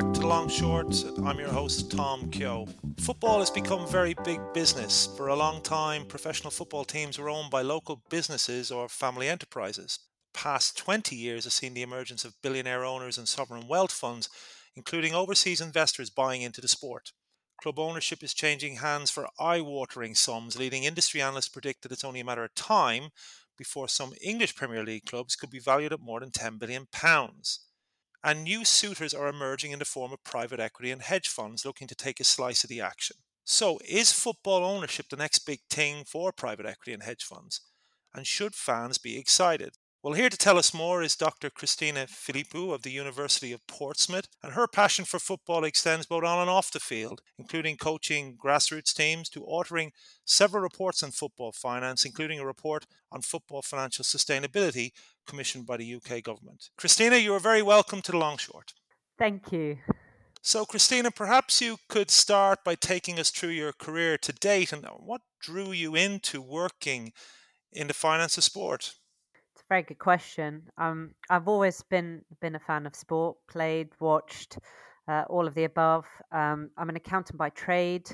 back to Long Short. I'm your host, Tom Keogh. Football has become very big business. For a long time, professional football teams were owned by local businesses or family enterprises. The past 20 years has seen the emergence of billionaire owners and sovereign wealth funds, including overseas investors buying into the sport. Club ownership is changing hands for eye-watering sums, leading industry analysts predict that it's only a matter of time before some English Premier League clubs could be valued at more than £10 billion. And new suitors are emerging in the form of private equity and hedge funds looking to take a slice of the action. So, is football ownership the next big thing for private equity and hedge funds? And should fans be excited? Well, here to tell us more is Dr Christina Philippou of the University of Portsmouth, and her passion for football extends both on and off the field, including coaching grassroots teams to authoring several reports on football finance, including a report on football financial sustainability commissioned by the UK government. Christina, you are very welcome to The Long Short. Thank you. So, Christina, perhaps you could start by taking us through your career to date and what drew you into working in the finance of sport? It's a very good question. I've always been a fan of sport, played, watched, all of the above. I'm an accountant by trade.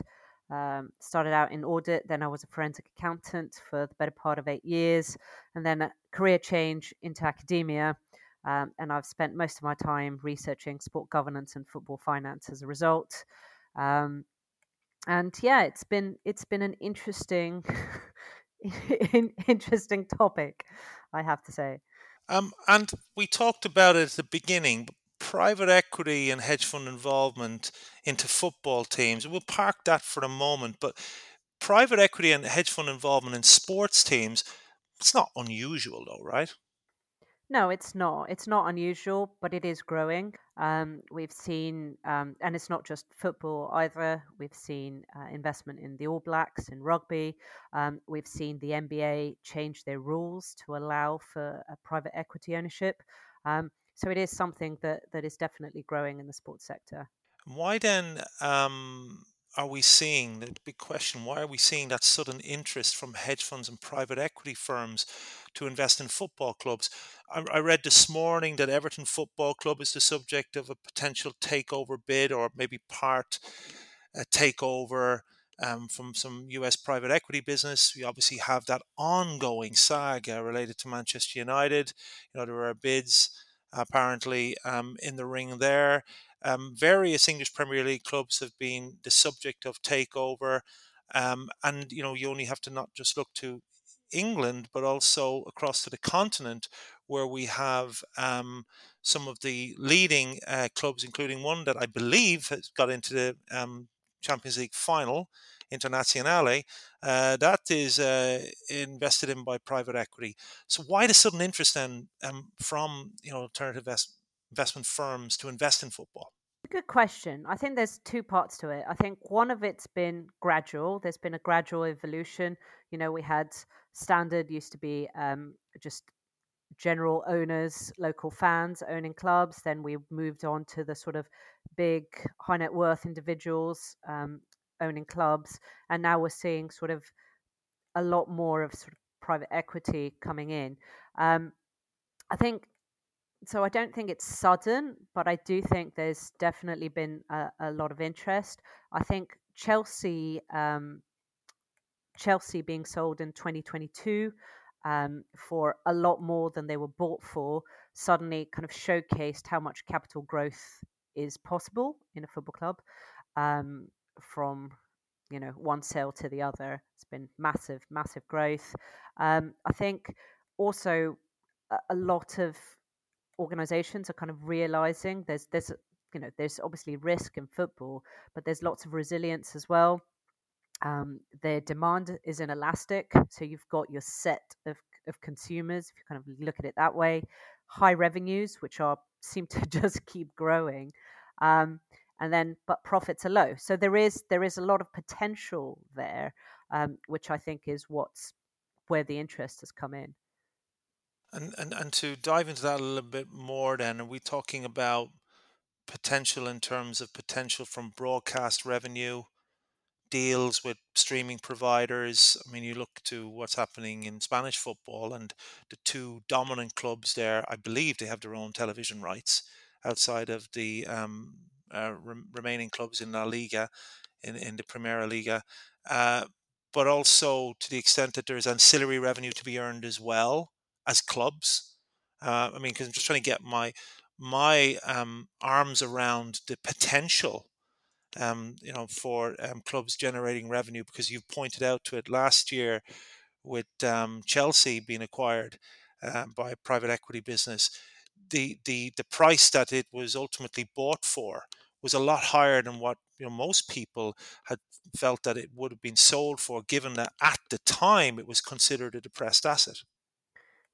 Started out in audit, then I was a forensic accountant for the better part of 8 years, and then a career change into academia, and I've spent most of my time researching sport governance and football finance as a result. It's been an interesting interesting topic, I have to say. And we talked about it at the beginning, but private equity and hedge fund involvement into football teams, we'll park that for a moment, but private equity and hedge fund involvement in sports teams, it's not unusual though, right? No, it's not. It's not unusual, but it is growing. We've seen, and it's not just football either, we've seen investment in the All Blacks, in rugby. We've seen the NBA change their rules to allow for private equity ownership. So it is something that is definitely growing in the sports sector. Why then are we seeing, the big question, why are we seeing that sudden interest from hedge funds and private equity firms to invest in football clubs? I read this morning that Everton Football Club is the subject of a potential takeover bid, or maybe takeover from some US private equity business. We obviously have that ongoing saga related to Manchester United. You know, there are bids apparently in the ring there. Various English Premier League clubs have been the subject of takeover, and you know, you only have to not just look to England but also across to the continent, where we have some of the leading clubs, including one that I believe has got into the Champions League final, Internazionale, that is invested in by private equity. So why the sudden interest then from, you know, alternative investment firms to invest in football? Good question. I think there's two parts to it. I think one of it's been gradual. There's been a gradual evolution. You know, we had Standard used to be just general owners, local fans owning clubs. Then we moved on to the sort of big high net worth individuals owning clubs. And now we're seeing sort of a lot more of sort of private equity coming in. So I don't think it's sudden, but I do think there's definitely been a lot of interest. I think Chelsea being sold in 2022 for a lot more than they were bought for suddenly kind of showcased how much capital growth is possible in a football club from, you know, one sale to the other. It's been massive, massive growth. I think also a lot of organizations are kind of realizing there's you know, there's obviously risk in football, but there's lots of resilience as well. Their demand is inelastic, so you've got your set of consumers, if you kind of look at it that way, high revenues which seem to just keep growing, but profits are low. So there is a lot of potential there, which I think is where the interest has come in. And to dive into that a little bit more then, are we talking about potential in terms of potential from broadcast revenue, deals with streaming providers? I mean, you look to what's happening in Spanish football, and the two dominant clubs there, I believe they have their own television rights outside of the remaining clubs in La Liga, in the Premier League, but also to the extent that there's ancillary revenue to be earned as well as clubs. I mean, because I'm just trying to get my arms around the potential, for clubs generating revenue, because you've pointed out to it last year with Chelsea being acquired by a private equity business. The price that it was ultimately bought for was a lot higher than what most people had felt that it would have been sold for, given that at the time it was considered a depressed asset.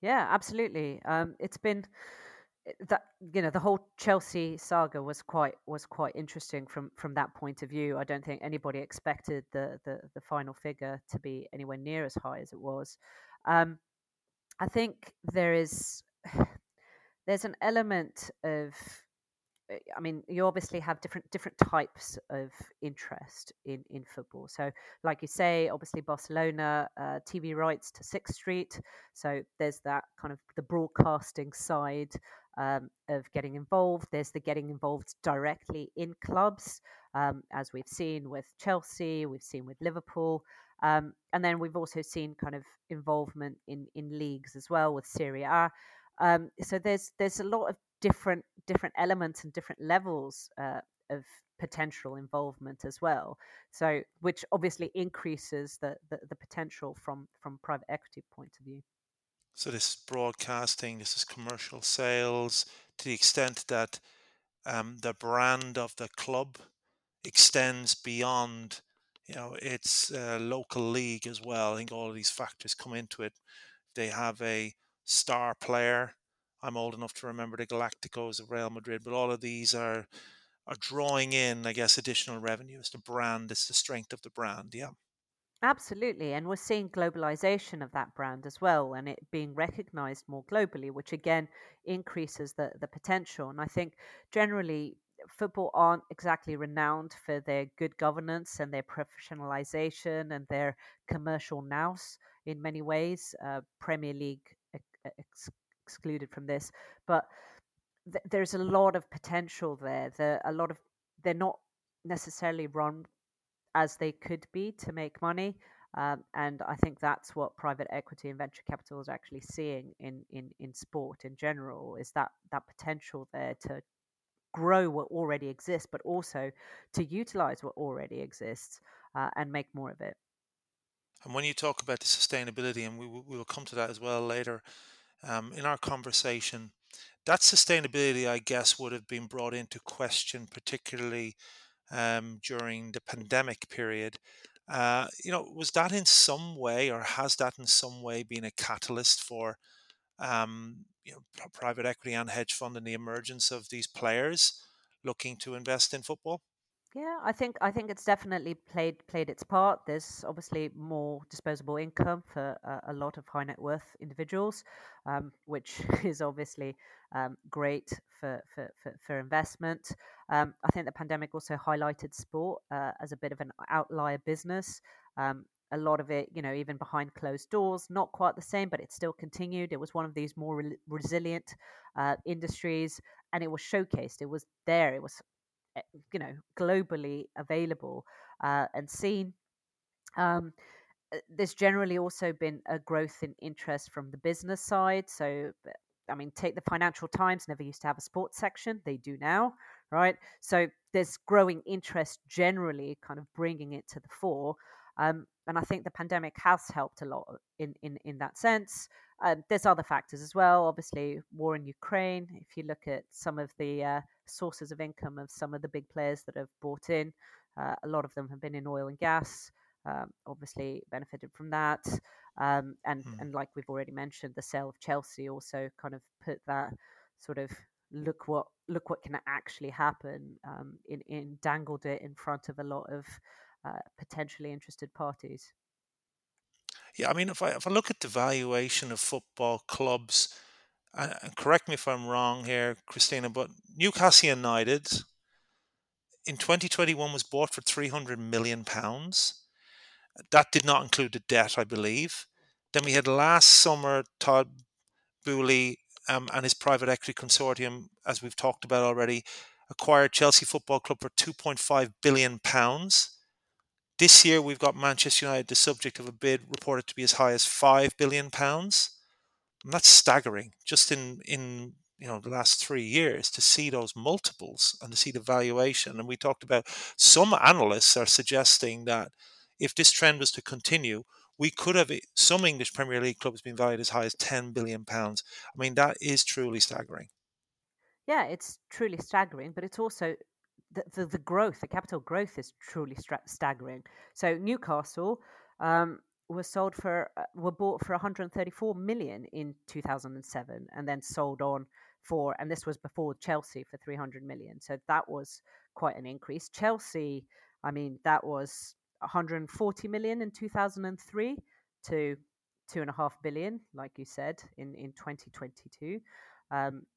Yeah, absolutely. It's been that the whole Chelsea saga was quite interesting from that point of view. I don't think anybody expected the final figure to be anywhere near as high as it was. I think there's an element of, I mean, you obviously have different types of interest in football. So, like you say, obviously Barcelona, TV rights to 6th Street. So there's that kind of the broadcasting side of getting involved. There's the getting involved directly in clubs, as we've seen with Chelsea, we've seen with Liverpool. And then we've also seen kind of involvement in leagues as well with Serie A. So there's a lot of different elements and different levels of potential involvement as well. So, which obviously increases the potential from private equity point of view. So this is broadcasting, this is commercial sales, to the extent that the brand of the club extends beyond, its local league as well. I think all of these factors come into it. They have a star player. I'm old enough to remember the Galacticos of Real Madrid, but all of these are drawing in, I guess, additional revenue. It's the brand, it's the strength of the brand, yeah. Absolutely, and we're seeing globalization of that brand as well, and it being recognized more globally, which again increases the potential. And I think generally football aren't exactly renowned for their good governance and their professionalization and their commercial nous in many ways. Premier League excluded from this, but there's a lot of potential there. They're not necessarily run as they could be to make money, and I think that's what private equity and venture capital is actually seeing in sport in general, is that potential there to grow what already exists, but also to utilize what already exists and make more of it. And when you talk about the sustainability, and we will come to that as well later, in our conversation, that sustainability, I guess, would have been brought into question, particularly during the pandemic period. Was that in some way, or has that in some way been a catalyst for private equity and hedge fund and the emergence of these players looking to invest in football? Yeah, I think it's definitely played its part. There's obviously more disposable income for a lot of high net worth individuals, which is obviously great for investment. I think the pandemic also highlighted sport as a bit of an outlier business. A lot of it, even behind closed doors, not quite the same, but it still continued. It was one of these more resilient industries, and it was showcased. It was there. It was globally available and seen. There's generally also been a growth in interest from the business side. So, I mean, take the Financial Times, never used to have a sports section. They do now, right? So there's growing interest generally kind of bringing it to the fore. And I think the pandemic has helped a lot in that sense. There's other factors as well. Obviously, war in Ukraine. If you look at some of the sources of income of some of the big players that have bought in, a lot of them have been in oil and gas, obviously benefited from that. And like we've already mentioned, the sale of Chelsea also kind of put that sort of look what can actually happen in dangled it in front of a lot of potentially interested parties. Yeah, I mean, if I look at the valuation of football clubs, and correct me if I'm wrong here, Christina, but Newcastle United in 2021 was bought for £300 million. That did not include the debt, I believe. Then we had last summer Todd Boehly and his private equity consortium, as we've talked about already, acquired Chelsea Football Club for £2.5 billion. This year, we've got Manchester United, the subject of a bid reported to be as high as £5 billion. And that's staggering, just in the last 3 years, to see those multiples and to see the valuation. And we talked about, some analysts are suggesting that if this trend was to continue, we could have some English Premier League clubs being valued as high as £10 billion. I mean, that is truly staggering. Yeah, it's truly staggering, but it's also the growth, the capital growth is truly staggering. So Newcastle were bought for 134 million in 2007 and then sold on for, and this was before Chelsea, for 300 million. So that was quite an increase. Chelsea, I mean, that was 140 million in 2003 to 2.5 billion, like you said, in 2022.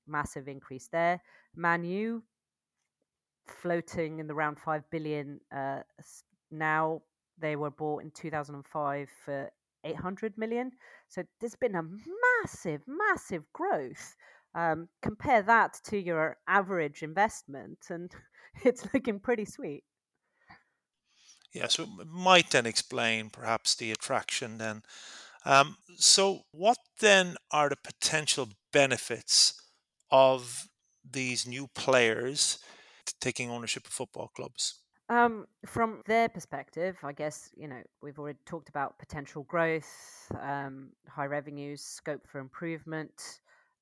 Massive increase there. Man U floating in the round 5 billion now. They were bought in 2005 for 800 million. So there's been a massive, massive growth. Compare that to your average investment and it's looking pretty sweet. Yeah, so it might then explain perhaps the attraction then. So what then are the potential benefits of these new players taking ownership of football clubs? From their perspective, I guess, we've already talked about potential growth, high revenues, scope for improvement.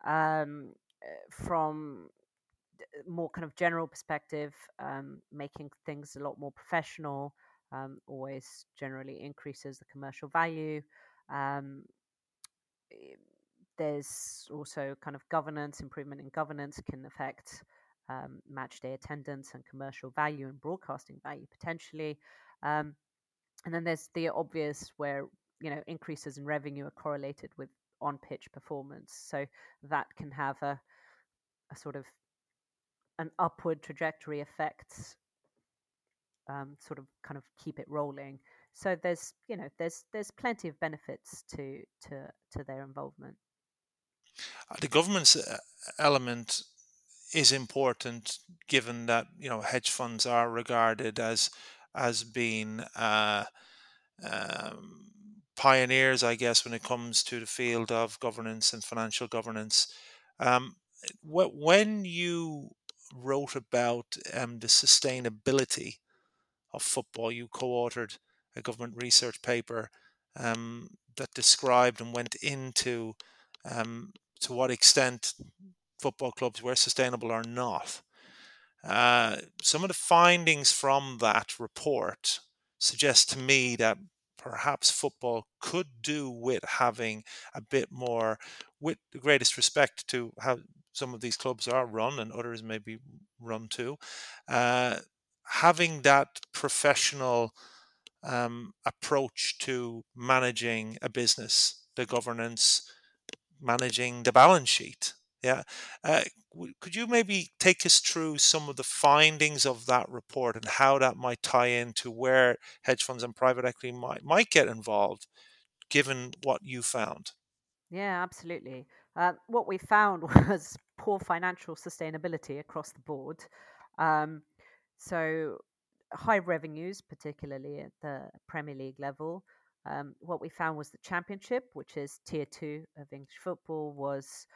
From more kind of general perspective, making things a lot more professional, always generally increases the commercial value. There's also kind of governance, improvement in governance can affect match day attendance and commercial value and broadcasting value potentially. And then there's the obvious where, increases in revenue are correlated with on-pitch performance. So that can have a sort of an upward trajectory effect, sort of kind of keep it rolling. So there's plenty of benefits to their involvement. The government's element is important, given that hedge funds are regarded as being pioneers, I guess, when it comes to the field of governance and financial governance. When you wrote about the sustainability of football, you co-authored a government research paper that described and went into to what extent football clubs were sustainable or not. Some of the findings from that report suggest to me that perhaps football could do with having a bit more, with the greatest respect to how some of these clubs are run and others may be run too, having that professional approach to managing a business, the governance, managing the balance sheet. Yeah. Could you maybe take us through some of the findings of that report and how that might tie into where hedge funds and private equity might get involved, given what you found? Yeah, absolutely. What we found was poor financial sustainability across the board. So high revenues, particularly at the Premier League level. What we found was the Championship, which is tier 2 of English football, was...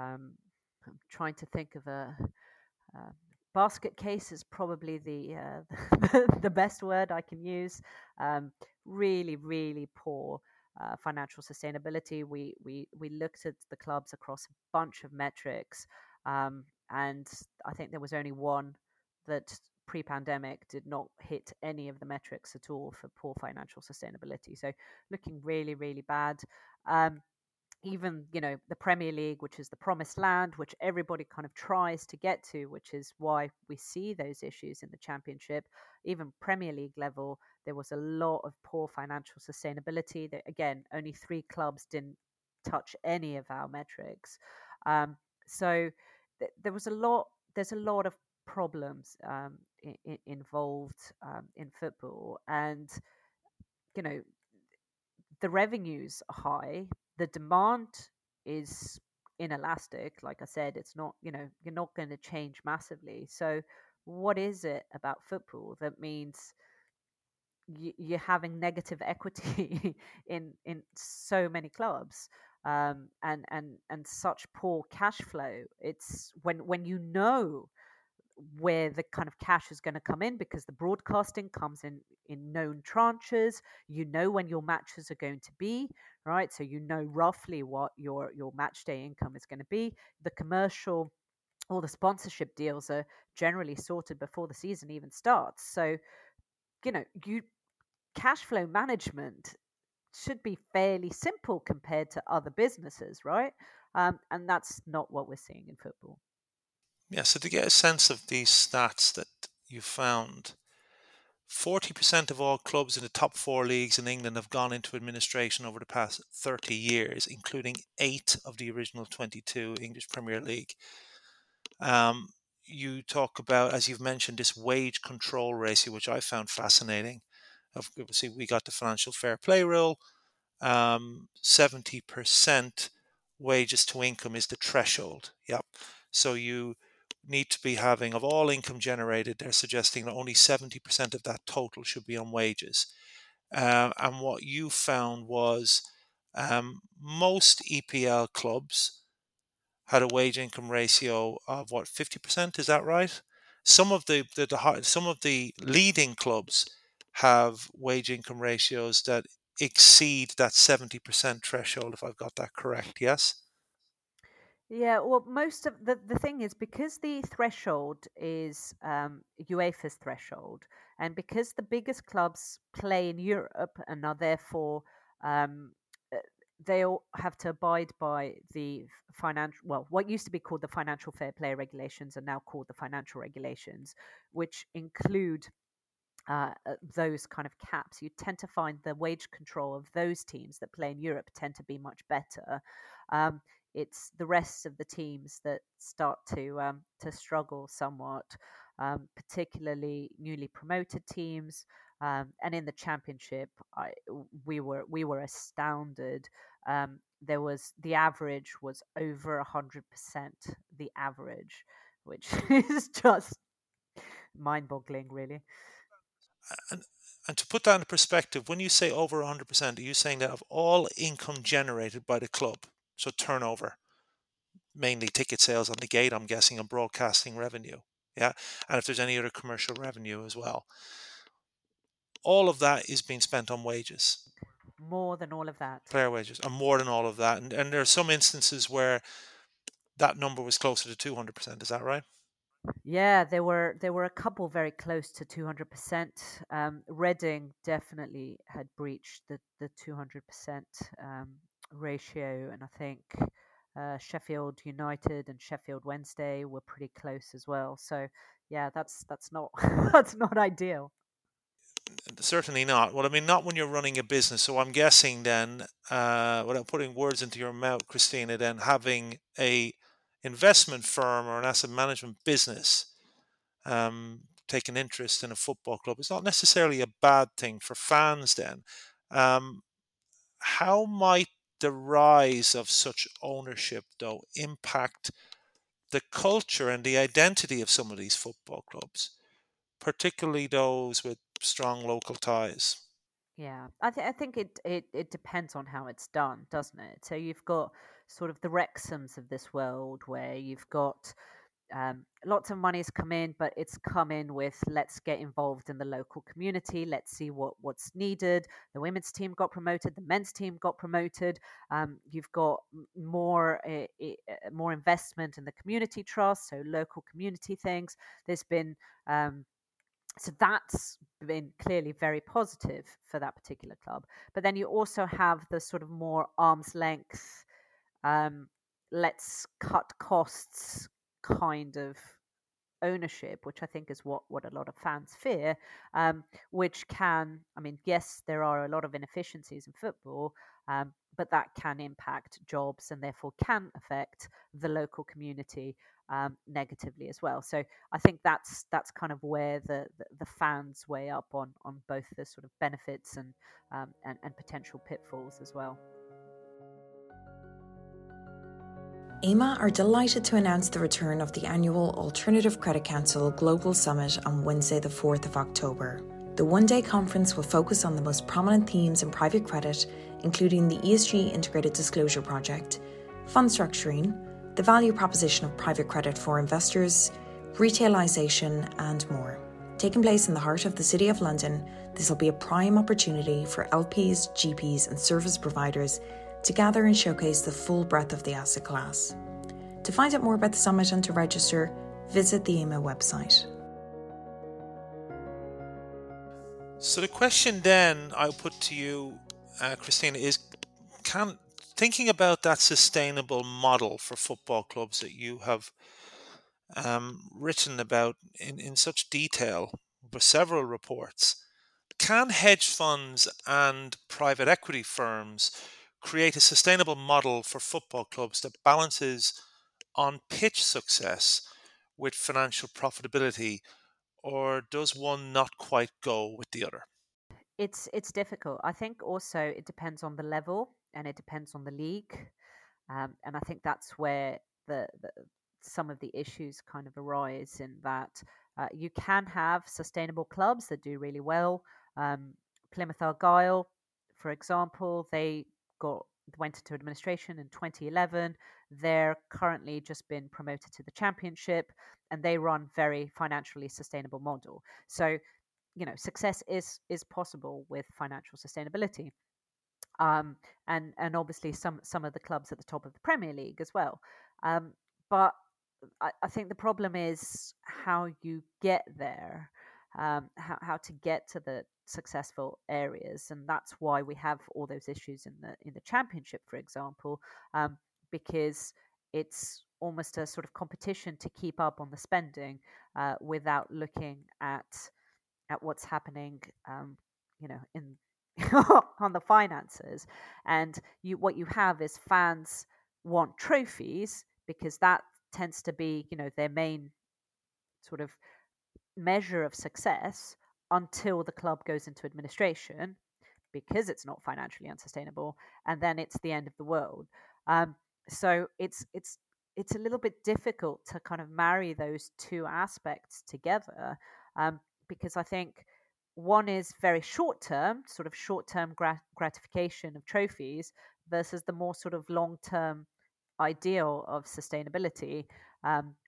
I'm trying to think of a basket case is probably the best word I can use. Really, really poor financial sustainability. We looked at the clubs across a bunch of metrics, and I think there was only one that pre-pandemic did not hit any of the metrics at all for poor financial sustainability. So looking really, really bad. Even, the Premier League, which is the promised land, which everybody kind of tries to get to, which is why we see those issues in the Championship, even Premier League level, there was a lot of poor financial sustainability. That, again, only 3 clubs didn't touch any of our metrics. There's a lot of problems involved in football. And, the revenues are high. The demand is inelastic. Like I said, it's not, you know, you're not going to change massively. So what is it about football that means you're having negative equity in so many clubs, and such poor cash flow? It's when you know where the kind of cash is going to come in, because the broadcasting comes in known tranches. You know when your matches are going to be, right? So you know roughly what your match day income is going to be. The commercial or the sponsorship deals are generally sorted before the season even starts. So, you know, cash flow management should be fairly simple compared to other businesses, right? And that's not what we're seeing in football. Yeah, so to get a sense of these stats that you found, 40% of all clubs in the top four leagues in England have gone into administration over the past 30 years, including 8 of the original 22 English Premier League. You talk about, as you've mentioned, this wage control ratio, which I found fascinating. Obviously, we got the financial fair play rule. 70% wages to income is the threshold. Yep. So you need to be having, of all income generated, they're suggesting that only 70% of that total should be on wages. And what you found was most EPL clubs had a wage income ratio of 50%? Is that right? Some of the leading clubs have wage income ratios that exceed that 70% threshold, if I've got that correct, yes? Yeah, well, most of the thing is, because the threshold is UEFA's threshold, and because the biggest clubs play in Europe and are therefore they all have to abide by the what used to be called the financial fair play regulations are now called the financial regulations, which include those kind of caps. You tend to find the wage control of those teams that play in Europe tend to be much better. It's the rest of the teams that start to struggle somewhat, particularly newly promoted teams. And in the Championship, we were astounded. There was, the average was over 100%. The average, which is just mind-boggling, really. And to put that into perspective, when you say over 100%, are you saying that of all income generated by the club? So turnover, mainly ticket sales on the gate, I'm guessing, and broadcasting revenue. Yeah. And if there's any other commercial revenue as well. All of that is being spent on wages. More than all of that. Player wages, and more than all of that. And there are some instances where that number was closer to 200%. Is that right? Yeah, there were a couple very close to 200%. Reading definitely had breached the 200%. Ratio, and I think Sheffield United and Sheffield Wednesday were pretty close as well. So yeah, that's not that's not ideal. Certainly not. Well, I mean, not when you're running a business. So I'm guessing then, without putting words into your mouth, Christina, then having a investment firm or an asset management business take an interest in a football club is not necessarily a bad thing for fans. Then, how might the rise of such ownership, though, impact the culture and the identity of some of these football clubs, particularly those with strong local ties? Yeah, I think it depends on how it's done, doesn't it? So you've got sort of the Wrexhams of this world, where you've got lots of money's come in, but it's come in with, let's get involved in the local community. Let's see what's needed. The women's team got promoted. The men's team got promoted. You've got more investment in the community trust, so local community things. There's been so that's been clearly very positive for that particular club. But then you also have the sort of more arm's length, let's cut costs kind of ownership, which I think is what a lot of fans fear, which can, I mean, yes, there are a lot of inefficiencies in football, but that can impact jobs and therefore can affect the local community negatively as well. So I think that's kind of where the fans weigh up on both the sort of benefits and potential pitfalls as well. AIMA are delighted to announce the return of the annual Alternative Credit Council Global Summit on Wednesday the 4th of October. The one-day conference will focus on the most prominent themes in private credit, including the ESG Integrated Disclosure Project, fund structuring, the value proposition of private credit for investors, retailization, and more. Taking place in the heart of the City of London, this will be a prime opportunity for LPs, GPs, and service providers to gather and showcase the full breadth of the asset class. To find out more about the summit and to register, visit the AIMA website. So the question then I'll put to you, Christina, is thinking about that sustainable model for football clubs that you have written about in such detail for several reports, can hedge funds and private equity firms create a sustainable model for football clubs that balances on-pitch success with financial profitability, or does one not quite go with the other? It's difficult. I think also it depends on the level and it depends on the league. And I think that's where some of the issues kind of arise, in that you can have sustainable clubs that do really well. Plymouth Argyle, for example, they went into administration in 2011. They're currently just been promoted to the Championship, and they run very financially sustainable model. So, you know, success is possible with financial sustainability. And obviously some of the clubs at the top of the Premier League as well. But I think the problem is how you get there, how to get to the successful areas, and that's why we have all those issues in the Championship, for example, because it's almost a sort of competition to keep up on the spending without looking at what's happening, in on the finances. And what you have is fans want trophies, because that tends to be, their main sort of measure of success until the club goes into administration, because it's not financially unsustainable, and then it's the end of the world. So it's a little bit difficult to kind of marry those two aspects together, because I think one is very short-term, sort of short-term gratification of trophies, versus the more sort of long-term ideal of sustainability,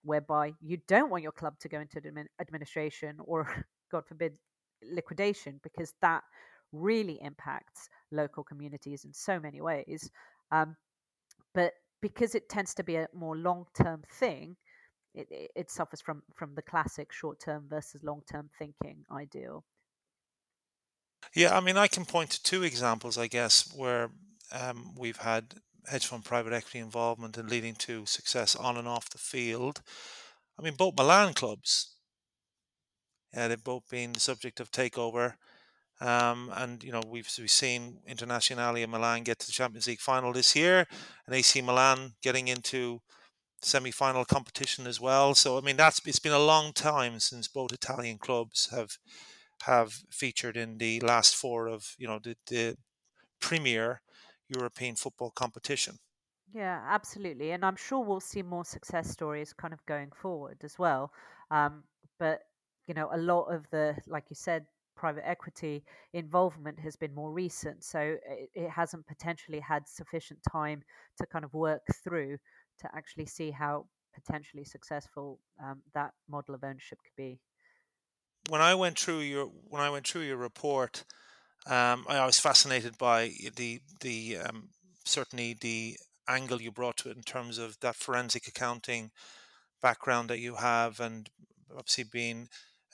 whereby you don't want your club to go into administration or, God forbid, liquidation, because that really impacts local communities in so many ways. But because it tends to be a more long-term thing, it suffers from the classic short-term versus long-term thinking ideal. Yeah, I mean, I can point to two examples, I guess, where we've had hedge fund private equity involvement and leading to success on and off the field. I mean, both Milan clubs, they've both been the subject of takeover. And, we've seen Internazionale and Milan get to the Champions League final this year, and AC Milan getting into semi-final competition as well. So, I mean, it's been a long time since both Italian clubs have featured in the last four of, the Premier European football competition. Yeah, absolutely. And I'm sure we'll see more success stories kind of going forward as well. But, a lot of the, like you said, private equity involvement has been more recent. So it hasn't potentially had sufficient time to kind of work through to actually see how potentially successful that model of ownership could be. When I went through your report, I was fascinated by the certainly the angle you brought to it in terms of that forensic accounting background that you have, and obviously being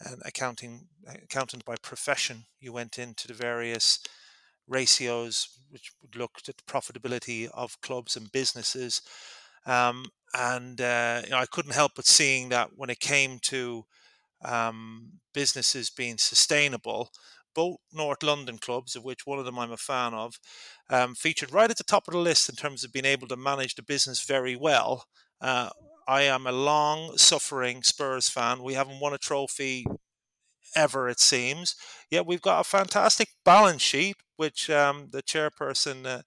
an accountant by profession, you went into the various ratios which looked at the profitability of clubs and businesses, I couldn't help but seeing that when it came to businesses being sustainable, both North London clubs, of which one of them I'm a fan of, featured right at the top of the list in terms of being able to manage the business very well. I am a long-suffering Spurs fan. We haven't won a trophy ever, it seems. Yet we've got a fantastic balance sheet, which the chairperson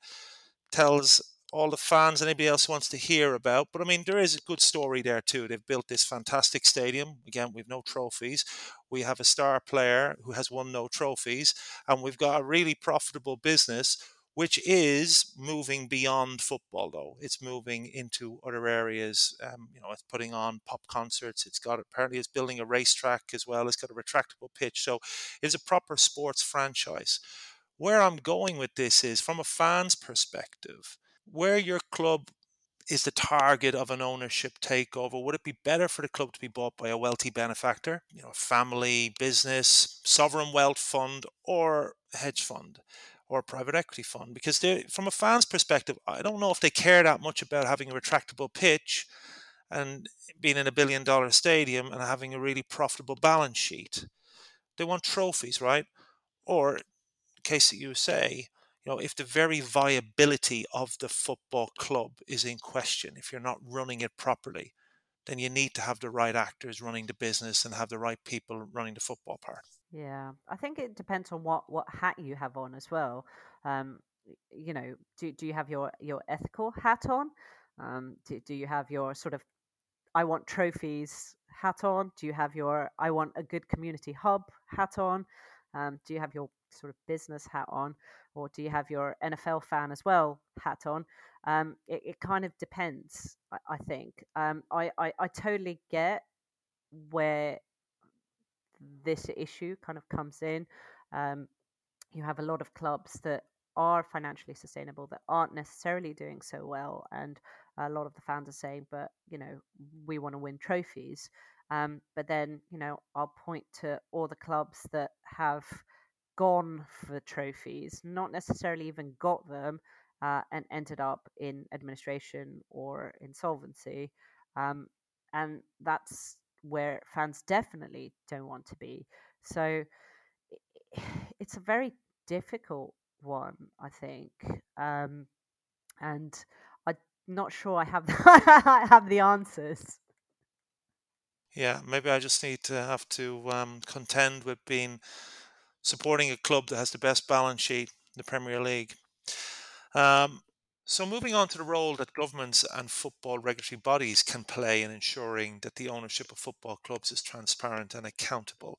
tells all the fans, anybody else wants to hear about. But I mean, there is a good story there too. They've built this fantastic stadium. Again, we've no trophies. We have a star player who has won no trophies, and we've got a really profitable business, which is moving beyond football, though. It's moving into other areas. It's putting on pop concerts. Apparently it's building a racetrack as well. It's got a retractable pitch. So it's a proper sports franchise. Where I'm going with this is, from a fan's perspective, where your club is the target of an ownership takeover, would it be better for the club to be bought by a wealthy benefactor, a family, business, sovereign wealth fund, or hedge fund, or private equity fund? Because from a fan's perspective, I don't know if they care that much about having a retractable pitch and being in $1 billion stadium and having a really profitable balance sheet. They want trophies, right? Or, in the case that you say, if the very viability of the football club is in question, if you're not running it properly, then you need to have the right actors running the business and have the right people running the football part. Yeah, I think it depends on what hat you have on as well. Do you have your ethical hat on? Do you have your sort of I want trophies hat on? Do you have your I want a good community hub hat on? Do you have your sort of business hat on, or do you have your NFL fan as well hat on? It kind of depends, I think. I totally get where this issue kind of comes in. You have a lot of clubs that are financially sustainable that aren't necessarily doing so well, and a lot of the fans are saying, but we want to win trophies. But then I'll point to all the clubs that have gone for trophies, not necessarily even got them, and ended up in administration or insolvency. And that's where fans definitely don't want to be. So it's a very difficult one, I think. And I'm not sure I have the answers. Yeah, maybe I just need to have to contend with being supporting a club that has the best balance sheet in the Premier League. So moving on to the role that governments and football regulatory bodies can play in ensuring that the ownership of football clubs is transparent and accountable.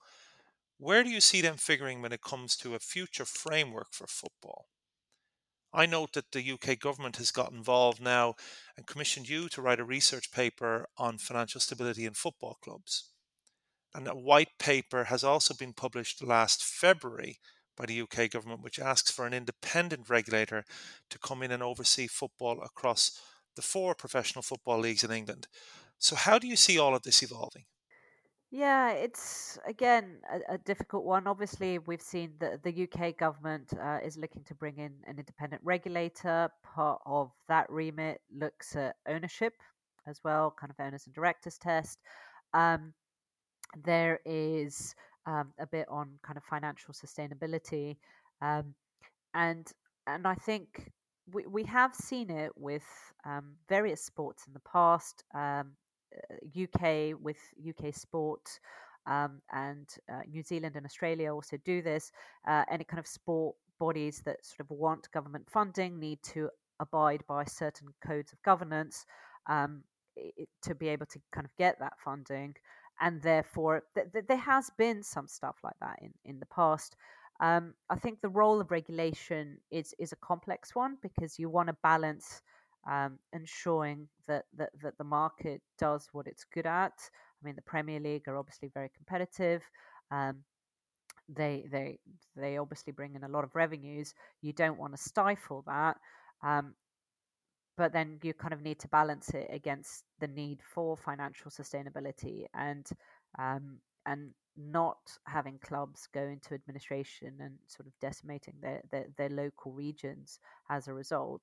Where do you see them figuring when it comes to a future framework for football? I note that the UK government has got involved now and commissioned you to write a research paper on financial stability in football clubs. And that white paper has also been published last February by the UK government, which asks for an independent regulator to come in and oversee football across the 4 professional football leagues in England. So how do you see all of this evolving? Yeah, it's, again, a difficult one. Obviously, we've seen that the UK government is looking to bring in an independent regulator. Part of that remit looks at ownership as well, kind of owners and directors test. There is a bit on kind of financial sustainability, and I think we have seen it with various sports in the past. UK sport, and New Zealand and Australia also do this. Any kind of sport bodies that sort of want government funding need to abide by certain codes of governance to be able to kind of get that funding. And therefore, there has been some stuff like that in the past. I think the role of regulation is a complex one, because you want to balance ensuring that the market does what it's good at. I mean, the Premier League are obviously very competitive. They obviously bring in a lot of revenues. You don't want to stifle that. But then you kind of need to balance it against the need for financial sustainability and not having clubs go into administration and sort of decimating their local regions as a result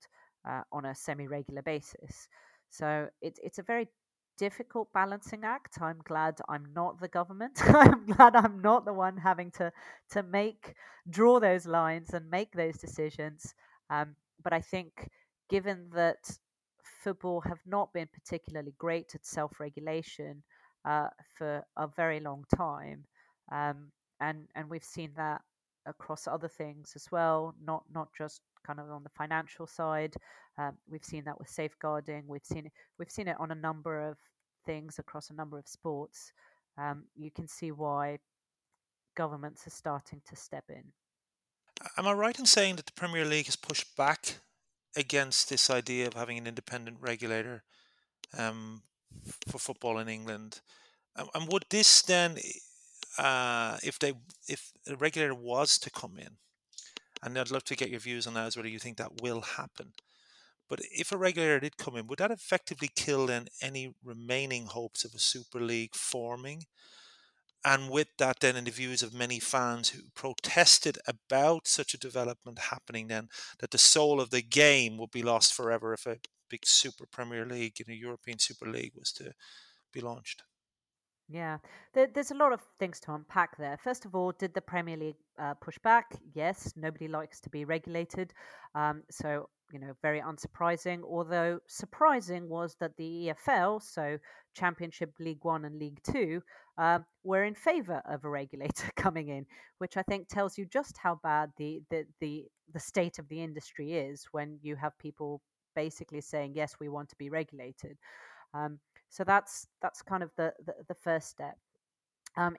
on a semi-regular basis. So it's a very difficult balancing act. I'm glad I'm not the government. I'm glad I'm not the one having to draw those lines and make those decisions. But I think, given that football have not been particularly great at self-regulation for a very long time, and we've seen that across other things as well, not just kind of on the financial side. We've seen that with safeguarding. We've seen it on a number of things across a number of sports. You can see why governments are starting to step in. Am I right in saying that the Premier League has pushed back against this idea of having an independent regulator for football in England? And would this then, if a regulator was to come in, and I'd love to get your views on that as whether you think that will happen, but if a regulator did come in, would that effectively kill then any remaining hopes of a Super League forming? And with that then, in the views of many fans who protested about such a development happening then, that the soul of the game would be lost forever if a big Super Premier League, a European Super League was to be launched? Yeah, there's a lot of things to unpack there. First of all, did the Premier League push back? Yes, nobody likes to be regulated. So, very unsurprising. Although surprising was that the EFL, so Championship, League One and League Two, were in favour of a regulator coming in, which I think tells you just how bad the state of the industry is when you have people basically saying, yes, we want to be regulated. So that's kind of the first step.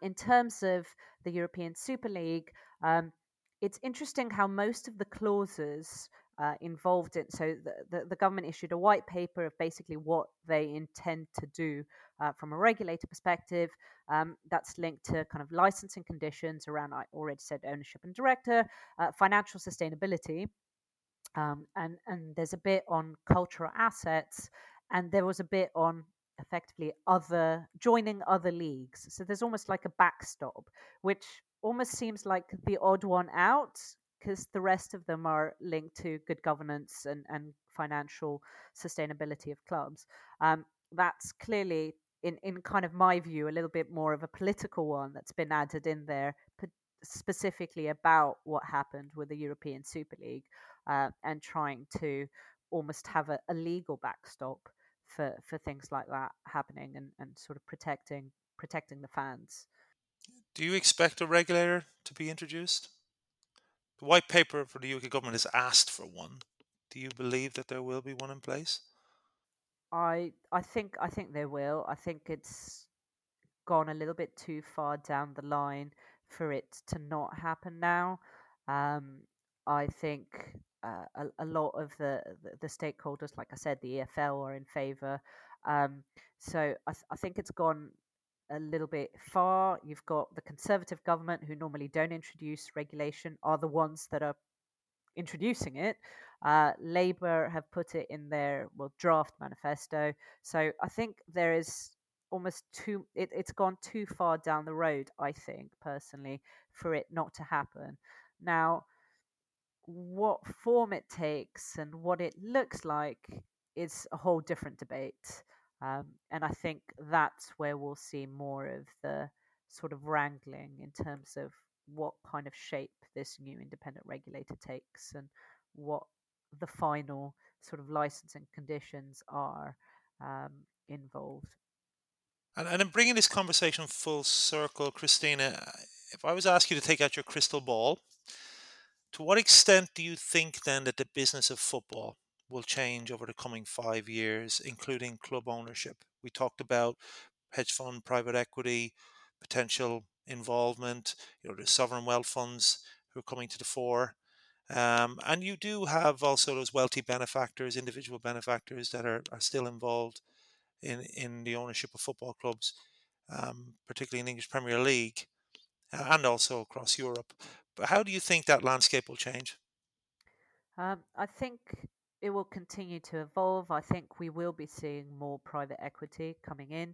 In terms of the European Super League, it's interesting how most of the clauses involved in, so the government issued a white paper of basically what they intend to do from a regulator perspective. That's linked to kind of licensing conditions around, I already said, ownership and director, financial sustainability, and there's a bit on cultural assets, and there was a bit on effectively joining other leagues. So there's almost like a backstop, which almost seems like the odd one out because the rest of them are linked to good governance and financial sustainability of clubs. That's clearly, in kind of my view, a little bit more of a political one that's been added in there, specifically about what happened with the European Super League and trying to almost have a legal backstop for things like that happening and sort of protecting the fans. Do you expect a regulator to be introduced? The white paper for the UK government has asked for one. Do you believe that there will be one in place? I think there will. I think it's gone a little bit too far down the line for it to not happen now. I think a lot of the stakeholders, like I said, the EFL are in favour. So I think it's gone a little bit far. You've got the Conservative government, who normally don't introduce regulation, are the ones that are introducing it. Labour have put it in their draft manifesto. So I think there is almost it's gone too far down the road, I think, personally, for it not to happen. Now, what form it takes and what it looks like is a whole different debate. And I think that's where we'll see more of the sort of wrangling in terms of what kind of shape this new independent regulator takes and what the final sort of licensing conditions are involved. And in bringing this conversation full circle, Christina, if I was to ask you to take out your crystal ball, to what extent do you think then that the business of football will change over the coming 5 years, including club ownership? We talked about hedge fund, private equity, potential involvement, the sovereign wealth funds who are coming to the fore. And you do have also those wealthy benefactors, individual benefactors that are still involved in the ownership of football clubs, particularly in English Premier League and also across Europe. But how do you think that landscape will change? I think it will continue to evolve. I think we will be seeing more private equity coming in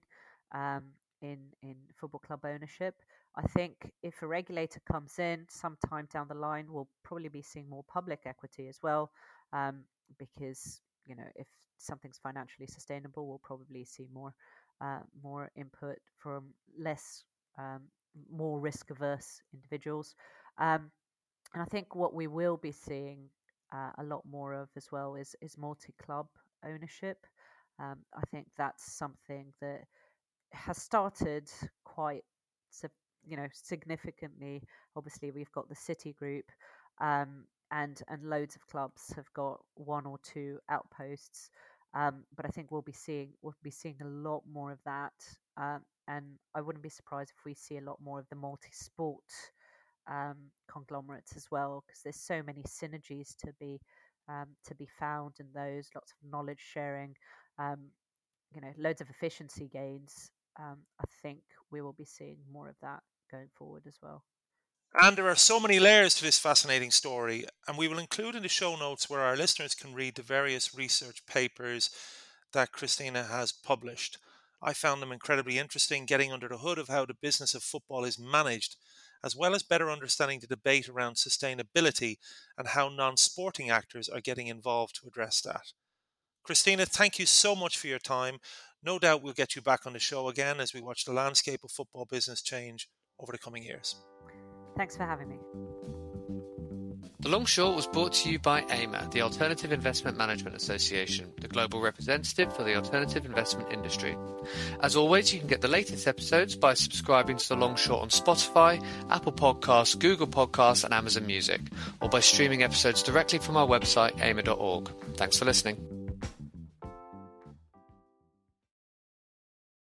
football club ownership. I think if a regulator comes in sometime down the line, we'll probably be seeing more public equity as well, because if something's financially sustainable, we'll probably see more input from less more risk-averse individuals. And I think what we will be seeing a lot more of as well is multi-club ownership. I think that's something that has started quite, significantly. Obviously, we've got the City Group and loads of clubs have got one or two outposts. But I think we'll be seeing a lot more of that, and I wouldn't be surprised if we see a lot more of the multi-sport conglomerates as well, because there's so many synergies to be found in those. Lots of knowledge sharing, loads of efficiency gains. I think we will be seeing more of that going forward as well. And there are so many layers to this fascinating story, and we will include in the show notes where our listeners can read the various research papers that Christina has published. I found them incredibly interesting, getting under the hood of how the business of football is managed, as well as better understanding the debate around sustainability and how non-sporting actors are getting involved to address that. Christina, thank you so much for your time. No doubt we'll get you back on the show again as we watch the landscape of football business change over the coming years. Thanks for having me. The Long Short was brought to you by AIMA, the Alternative Investment Management Association, the global representative for the alternative investment industry. As always, you can get the latest episodes by subscribing to The Long Short on Spotify, Apple Podcasts, Google Podcasts, and Amazon Music, or by streaming episodes directly from our website, aima.org. Thanks for listening.